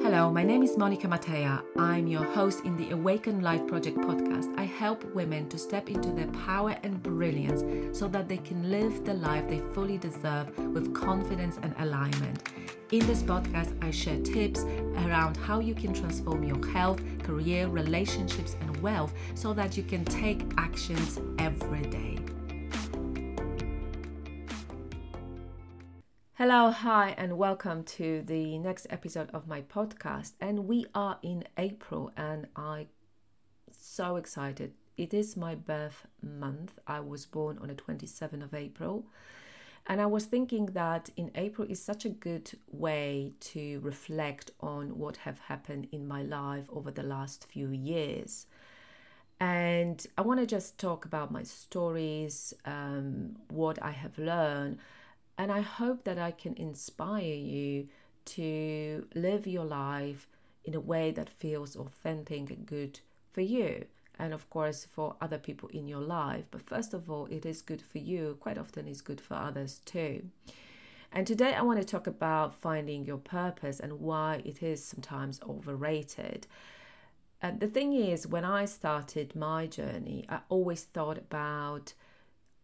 Hello, my name is Monica Matea. I'm your host in the Awaken Life Project podcast. I help women to step into their power and brilliance so that they can live the life they fully deserve with confidence and alignment. In this podcast, I share tips around how you can transform your health, career, relationships, and wealth so that you can take actions every day. Hello, hi, and welcome to the next episode of my podcast. And we are in April, and I'm so excited. It is my birth month. I was born on the 27th of April. And I was thinking that in April is such a good way to reflect on what have happened in my life over the last few years. And I want to just talk about my stories, what I have learned. And I hope that I can inspire you to live your life in a way that feels authentic and good for you. And of course, for other people in your life. But first of all, it is good for you. Quite often it's good for others too. And today I want to talk about finding your purpose and why it is sometimes overrated. And the thing is, when I started my journey, I always thought about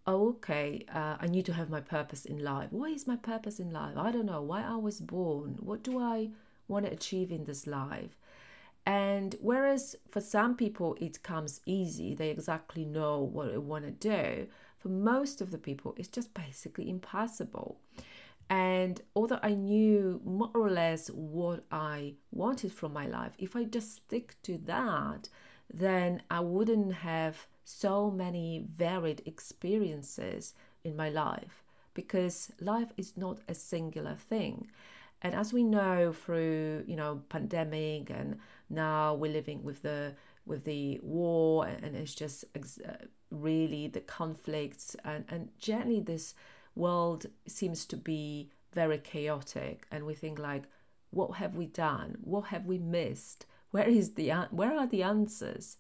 I need to have my purpose in life. What is my purpose in life? I don't know why I was born. What do I want to achieve in this life? And whereas for some people it comes easy, they exactly know what they want to do. For most of the people, it's just basically impossible. And although I knew more or less what I wanted from my life, if I just stick to that, then I wouldn't have so many varied experiences in my life, because life is not a singular thing. And as we know through, pandemic, and now we're living with the war, and it's just really the conflicts, and generally this world seems to be very chaotic, and we think like, what have we done? What have we missed? Where are the answers?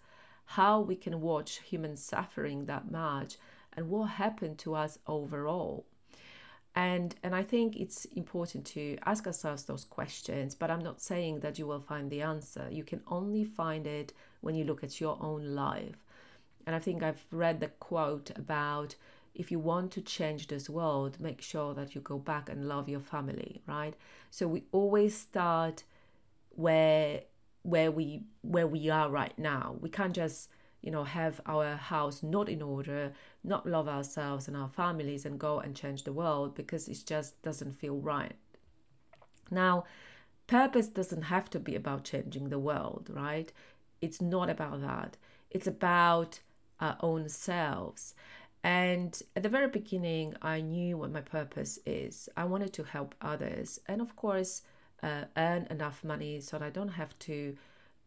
How we can watch human suffering that much, and what happened to us overall? And I think it's important to ask ourselves those questions, but I'm not saying that you will find the answer. You can only find it when you look at your own life. And I think I've read the quote about, if you want to change this world, make sure that you go back and love your family, right? So we always start where we are right now. We can't just, have our house not in order, not love ourselves and our families, and go and change the world, because it just doesn't feel right. Now, purpose doesn't have to be about changing the world, right? It's not about that. It's about our own selves. And at the very beginning, I knew what my purpose is. I wanted to help others. And of course, earn enough money so that I don't have to,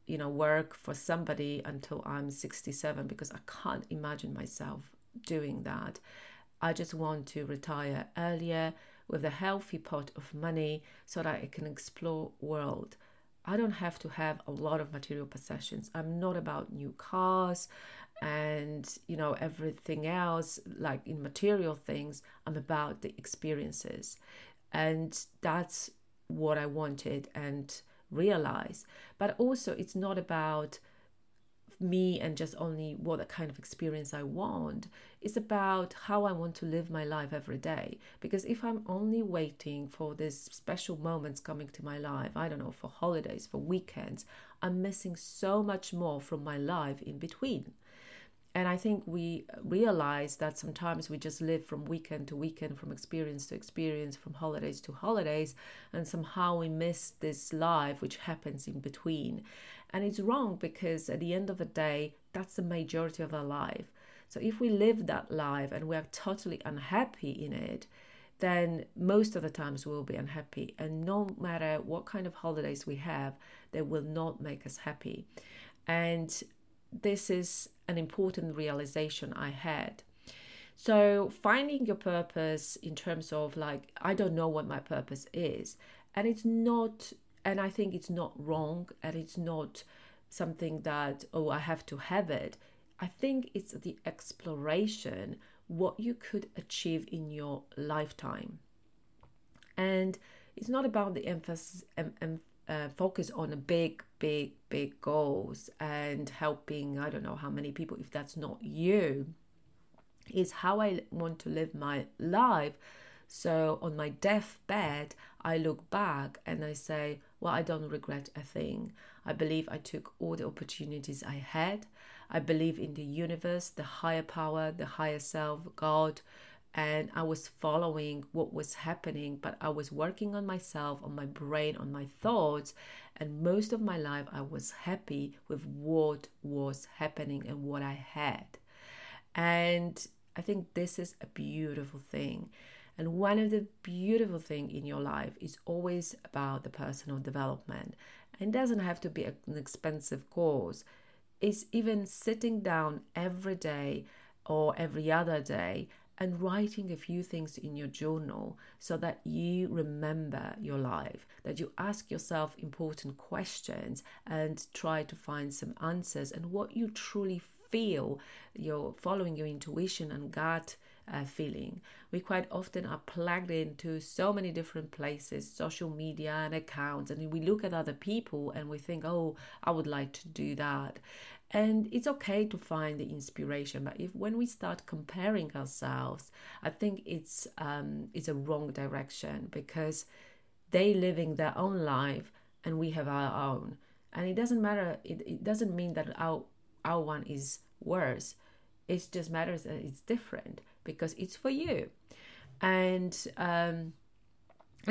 work for somebody until I'm 67, because I can't imagine myself doing that. I just want to retire earlier with a healthy pot of money so that I can explore the world. I don't have to have a lot of material possessions. I'm not about new cars and, everything else, like in material things. I'm about the experiences. And that's what I wanted and realize. But also, it's not about me and just only what kind of experience I want. It's about how I want to live my life every day. Because if I'm only waiting for these special moments coming to my life, I don't know, for holidays, for weekends, I'm missing so much more from my life in between. And I think we realize that sometimes we just live from weekend to weekend, from experience to experience, from holidays to holidays, and somehow we miss this life which happens in between. And it's wrong, because at the end of the day, that's the majority of our life. So if we live that life and we are totally unhappy in it, then most of the times we'll be unhappy. And no matter what kind of holidays we have, they will not make us happy. And this is an important realization I had. So finding your purpose in terms of I don't know what my purpose is. And it's not, and I think it's not wrong, and it's not something that, I have to have it. I think it's the exploration, what you could achieve in your lifetime. And it's not about the emphasis, focus on a big goals and helping, I don't know how many people, if that's not you, is how I want to live my life. So on my deathbed, I look back and I say, well, I don't regret a thing. I believe I took all the opportunities I had. I believe in the universe, the higher power, the higher self, God. And I was following what was happening, but I was working on myself, on my brain, on my thoughts. And most of my life, I was happy with what was happening and what I had. And I think this is a beautiful thing. And one of the beautiful things in your life is always about the personal development. And it doesn't have to be an expensive course. It's even sitting down every day or every other day and writing a few things in your journal so that you remember your life, that you ask yourself important questions and try to find some answers and what you truly feel. You're following your intuition and gut feeling. We quite often are plugged into so many different places, social media and accounts, and we look at other people and we think, oh, I would like to do that. And it's okay to find the inspiration, but when we start comparing ourselves, I think it's a wrong direction, because they living their own life and we have our own. And it doesn't matter. It doesn't mean that our one is worse. It just matters that it's different because it's for you. And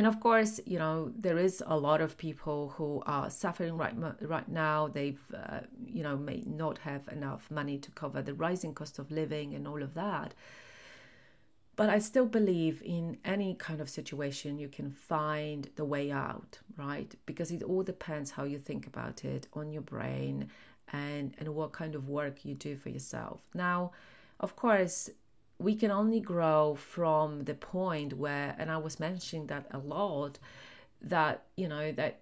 of course, you know, there is a lot of people who are suffering right now. They've, may not have enough money to cover the rising cost of living and all of that. But I still believe in any kind of situation, you can find the way out, right? Because it all depends how you think about it, on your brain, and what kind of work you do for yourself. Now, of course, we can only grow from the point where, and I was mentioning that a lot, that, you know, that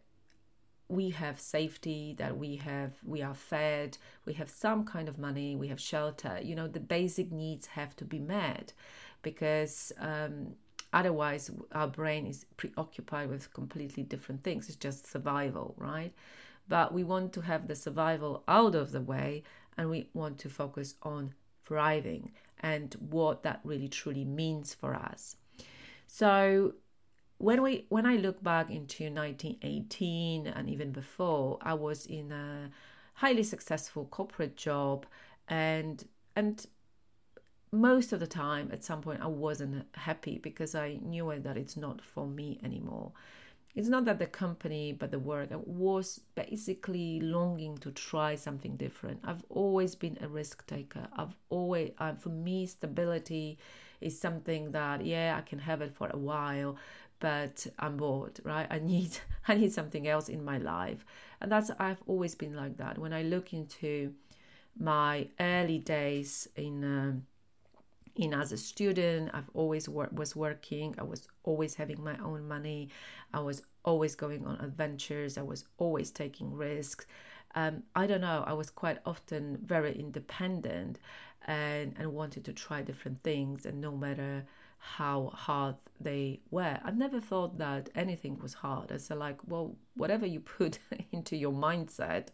we have safety, that we are fed, we have some kind of money, we have shelter, you know, the basic needs have to be met, because otherwise our brain is preoccupied with completely different things. It's just survival, right? But we want to have the survival out of the way, and we want to focus on thriving and what that really truly means for us. So when I look back into 1918 and even before, I was in a highly successful corporate job, and most of the time at some point I wasn't happy because I knew that it's not for me anymore. It's not that the company, but the work. I was basically longing to try something different. I've always been a risk taker. For me, stability is something that, yeah, I can have it for a while, but I'm bored, right? I need something else in my life. And I've always been like that. When I look into my early days as a student, I've always was working. I was always having my own money. I was always going on adventures. I was always taking risks. I don't know. I was quite often very independent and wanted to try different things. And no matter how hard they were, I never thought that anything was hard. I said, like, well, whatever you put into your mindset,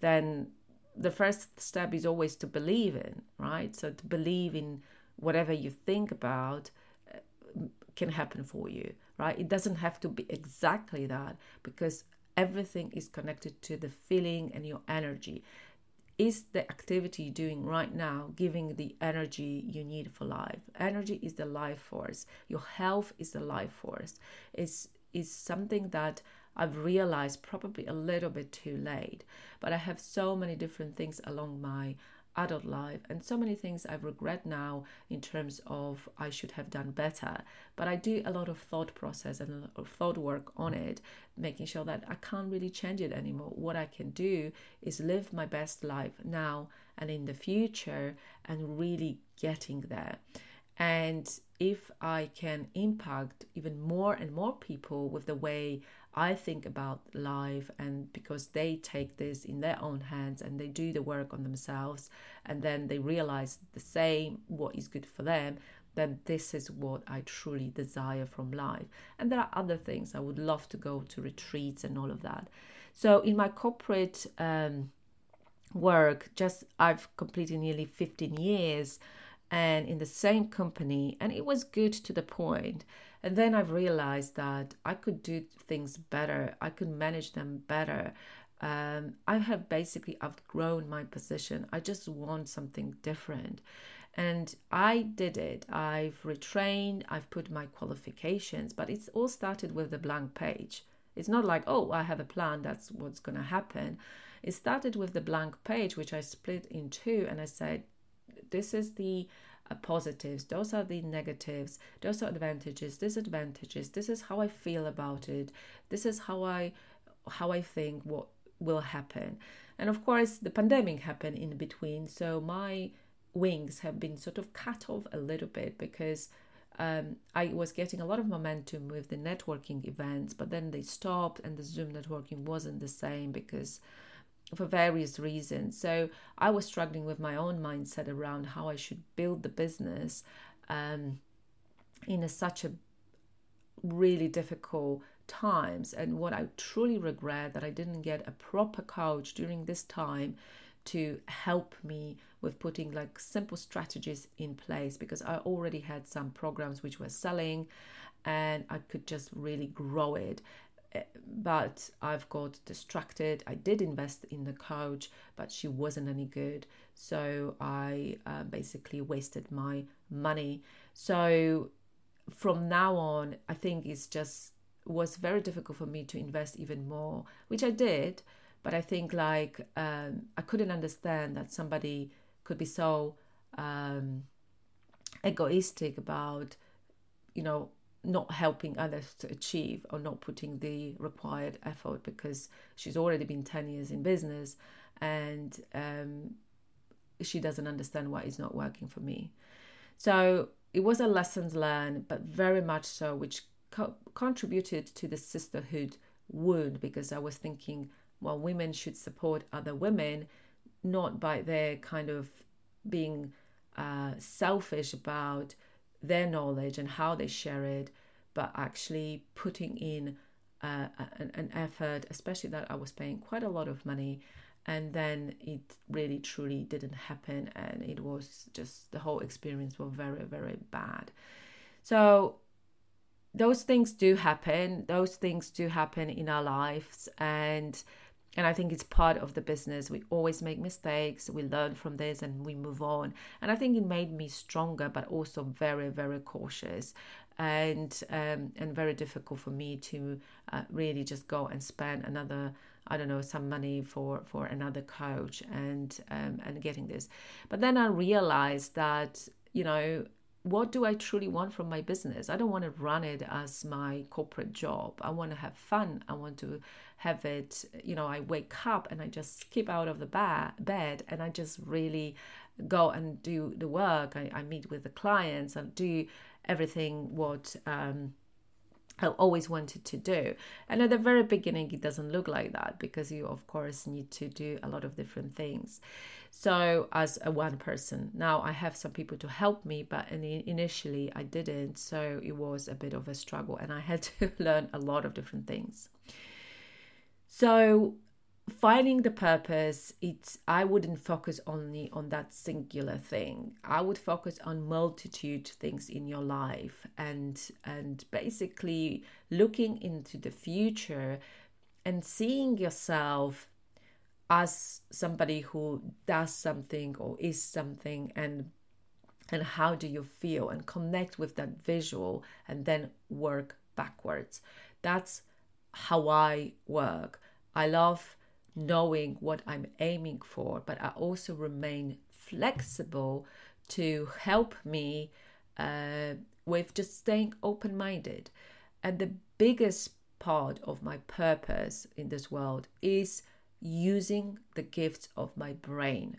then the first step is always to believe in, right? So to believe in whatever you think about can happen for you, right? It doesn't have to be exactly that, because everything is connected to the feeling and your energy. Is the activity you're doing right now giving the energy you need for life? Energy is the life force. Your health is the life force. It's something that I've realized probably a little bit too late, but I have so many different things along my adult life and so many things I regret now in terms of I should have done better. But I do a lot of thought process and a lot of thought work on it, making sure that I can't really change it anymore. What I can do is live my best life now and in the future and really getting there. And if I can impact even more and more people with the way I think about life, and because they take this in their own hands and they do the work on themselves, and then they realize the same, what is good for them, that this is what I truly desire from life. And there are other things. I would love to go to retreats and all of that. So in my corporate work, I've completed nearly 15 years and in the same company, and it was good to the point. And then I've realized that I could do things better. I could manage them better. I have basically outgrown my position. I just want something different. And I did it. I've retrained. I've put my qualifications, but it's all started with a blank page. It's not like, oh, I have a plan. That's what's going to happen. It started with the blank page, which I split in two. And I said, this is the positives. Those are the negatives. Those are advantages, disadvantages. This is how I feel about it. This is how I think what will happen. And of course, the pandemic happened in between. So my wings have been sort of cut off a little bit because I was getting a lot of momentum with the networking events, but then they stopped and the Zoom networking wasn't the same because for various reasons. So I was struggling with my own mindset around how I should build the business in such a really difficult times. And what I truly regret that I didn't get a proper coach during this time to help me with putting like simple strategies in place, because I already had some programs which were selling and I could just really grow it. But I've got distracted. I did invest in the coach, but she wasn't any good. So I basically wasted my money. So from now on, I think it's just was very difficult for me to invest even more, which I did. But I think like I couldn't understand that somebody could be so egoistic about, you know, not helping others to achieve or not putting the required effort, because she's already been 10 years in business and she doesn't understand why it's not working for me. So it was a lesson learned, but very much so, which contributed to the sisterhood wound, because I was thinking, well, women should support other women, not by their kind of being selfish about their knowledge and how they share it, but actually putting in an effort, especially that I was paying quite a lot of money. And then it really, truly didn't happen. And it was just the whole experience was very, very bad. So those things do happen. Those things do happen in our lives. And I think it's part of the business. We always make mistakes. We learn from this and we move on. And I think it made me stronger, but also very, very cautious and very difficult for me to really just go and spend another, I don't know, some money for another coach and getting this. But then I realized that, you know, what do I truly want from my business? I don't want to run it as my corporate job. I want to have fun. I want to have it, you know, I wake up and I just skip out of the bed and I just really go and do the work. I meet with the clients and do everything what I always wanted to do. And at the very beginning, it doesn't look like that, because you, of course, need to do a lot of different things. So as a one person, now I have some people to help me, but initially I didn't. So it was a bit of a struggle and I had to learn a lot of different things. So finding the purpose, I wouldn't focus only on that singular thing. I would focus on multitude things in your life and basically looking into the future and seeing yourself as somebody who does something or is something, and how do you feel, and connect with that visual and then work backwards. That's how I work. I love knowing what I'm aiming for, but I also remain flexible to help me with just staying open-minded. And the biggest part of my purpose in this world is using the gifts of my brain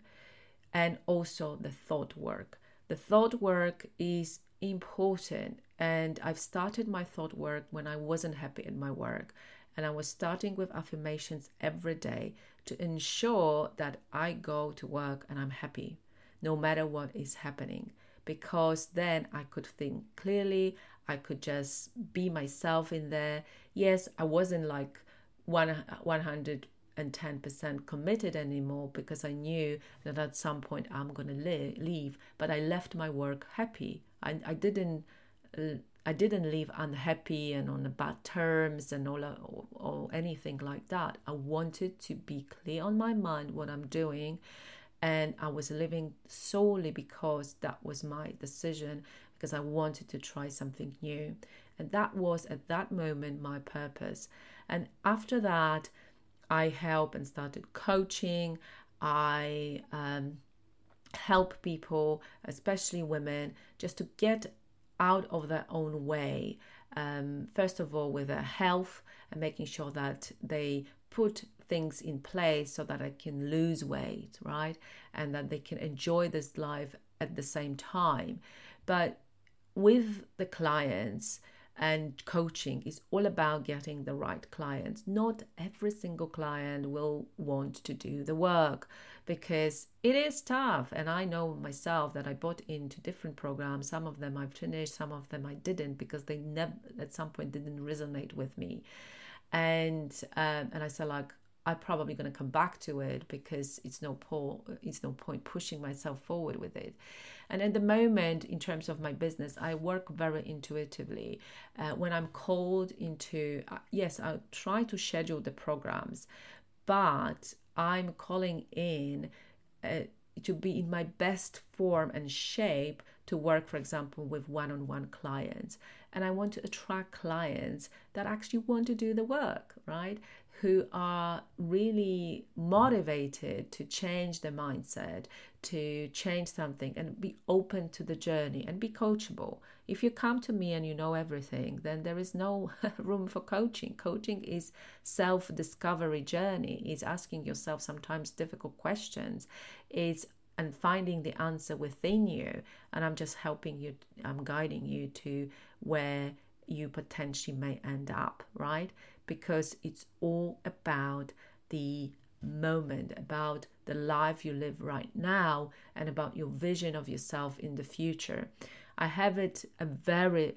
and also the thought work. The thought work is important, and I've started my thought work when I wasn't happy in my work. And I was starting with affirmations every day to ensure that I go to work and I'm happy, no matter what is happening. because then I could think clearly. I could just be myself in there. Yes, I wasn't like 110% committed anymore because I knew that at some point I'm going to leave, but I left my work happy. I didn't leave unhappy and on bad terms and or anything like that. I wanted to be clear on my mind what I'm doing, and I was living solely because that was my decision, because I wanted to try something new. And that was at that moment my purpose. And after that, I helped and started coaching. I help people, especially women, just to get out of their own way. First of all, with their health and making sure that they put things in place so that I can lose weight, right? And that they can enjoy this life at the same time. But with the clients and coaching, is all about getting the right clients. Not every single client will want to do the work because it is tough. And I know myself that I bought into different programs. Some of them I finished, some of them I didn't, because they never, at some point, didn't resonate with me. And I said, like, I'm probably going to come back to it because it's no point pushing myself forward with it. And at the moment, in terms of my business, I work very intuitively. When I'm called into, yes, I try to schedule the programs, but I'm calling in to be in my best form and shape to work, for example, with one-on-one clients. And I want to attract clients that actually want to do the work, right? Who are really motivated to change their mindset, to change something and be open to the journey and be coachable. If you come to me and you know everything, then there is no room for coaching. Coaching is self-discovery journey. It's asking yourself sometimes difficult questions. It's and finding the answer within you. And I'm just helping you, I'm guiding you to where you potentially may end up, right? Because it's all about the moment, about the life you live right now, and about your vision of yourself in the future. I have very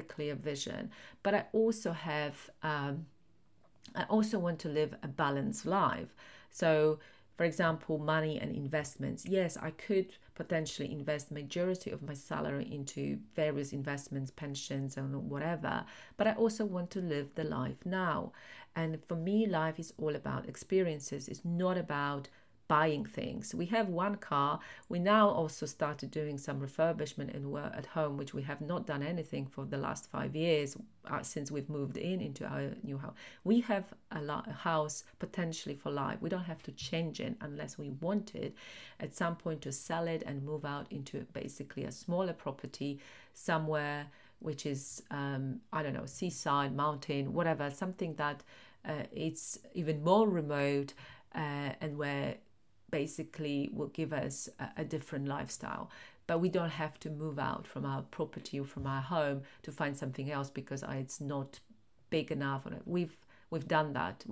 clear vision, but I also want to live a balanced life. So, for example, money and investments. Yes, I could potentially invest majority of my salary into various investments, pensions and whatever, but I also want to live the life now. And for me, life is all about experiences. It's not about buying things. We have one car. We now also started doing some refurbishment and work at home, which we have not done anything for the last 5 years since we've moved into our new house. We have a house potentially for life. We don't have to change it unless we want it at some point to sell it and move out into basically a smaller property somewhere, which is, I don't know, seaside, mountain, whatever, something that it's even more remote and where basically will give us a different lifestyle. But we don't have to move out from our property or from our home to find something else because it's not big enough. We've done that.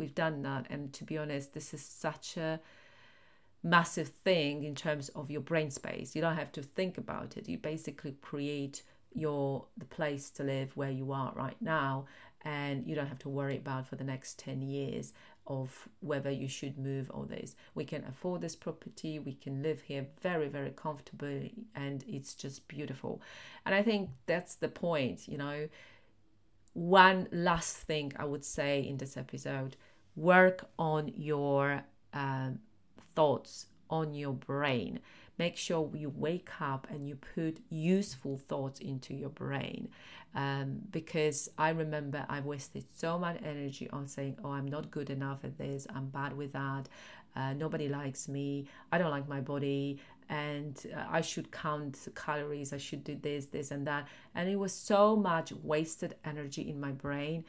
And to be honest, this is such a massive thing in terms of your brain space. You don't have to think about it. You basically create the place to live where you are right now, and you don't have to worry about for the next 10 years of whether you should move or this. We can afford this property. We can live here very, very comfortably, and it's just beautiful. And I think that's the point, you know. One last thing I would say in this episode, work on your thoughts, on your brain. Make sure you wake up and you put useful thoughts into your brain. Because I remember I wasted so much energy on saying, oh, I'm not good enough at this. I'm bad with that. Nobody likes me. I don't like my body. And I should count calories. I should do this and that. And it was so much wasted energy in my brain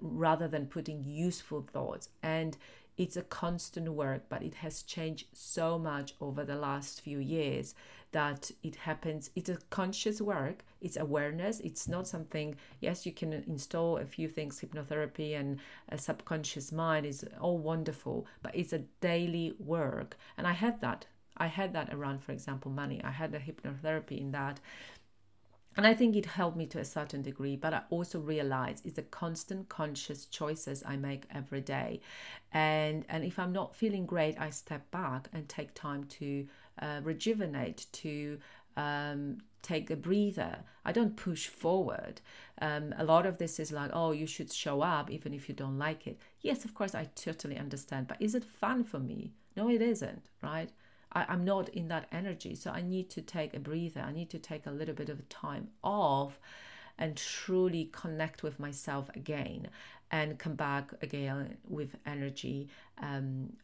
rather than putting useful thoughts. And it's a constant work, but it has changed so much over the last few years that it happens. It's a conscious work. It's awareness. It's not something, yes, you can install a few things, hypnotherapy and a subconscious mind is all wonderful, but it's a daily work. And I had that. I had that around, for example, money. I had a hypnotherapy in that. And I think it helped me to a certain degree, but I also realize it's the constant conscious choices I make every day. And if I'm not feeling great, I step back and take time to rejuvenate, to take a breather. I don't push forward. A lot of this is like, oh, you should show up even if you don't like it. Yes, of course, I totally understand. But is it fun for me? No, it isn't, right? I'm not in that energy. So I need to take a breather. I need to take a little bit of time off and truly connect with myself again and come back again with energy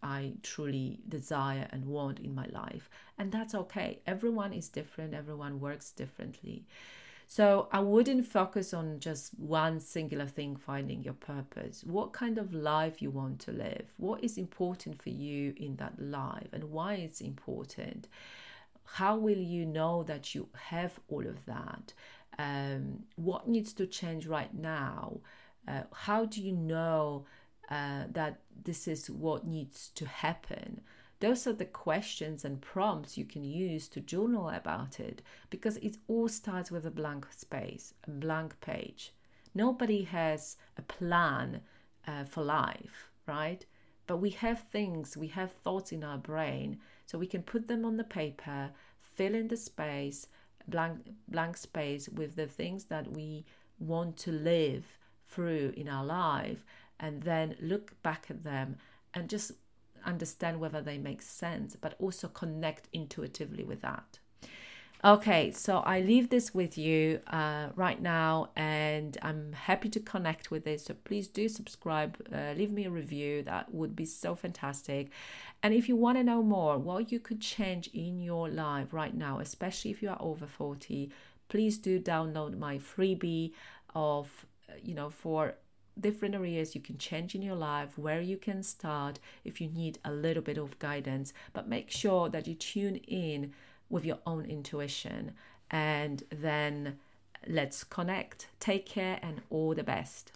I truly desire and want in my life. And that's okay. Everyone is different. Everyone works differently. So I wouldn't focus on just one singular thing, finding your purpose. What kind of life you want to live? What is important for you in that life and why it's important? How will you know that you have all of that? What needs to change right now? How do you know that this is what needs to happen? Those are the questions and prompts you can use to journal about it, because it all starts with a blank space, a blank page. Nobody has a plan for life, right? But we have things, we have thoughts in our brain, so we can put them on the paper, fill in the space, blank space with the things that we want to live through in our life, and then look back at them and just understand whether they make sense, but also connect intuitively with that. Okay, so I leave this with you right now, and I'm happy to connect with this. So please do subscribe, leave me a review. That would be so fantastic. And if you want to know more, what you could change in your life right now, especially if you are over 40, please do download my freebie of, for different areas you can change in your life, where you can start if you need a little bit of guidance. But make sure that you tune in with your own intuition, and then let's connect. Take care and all the best.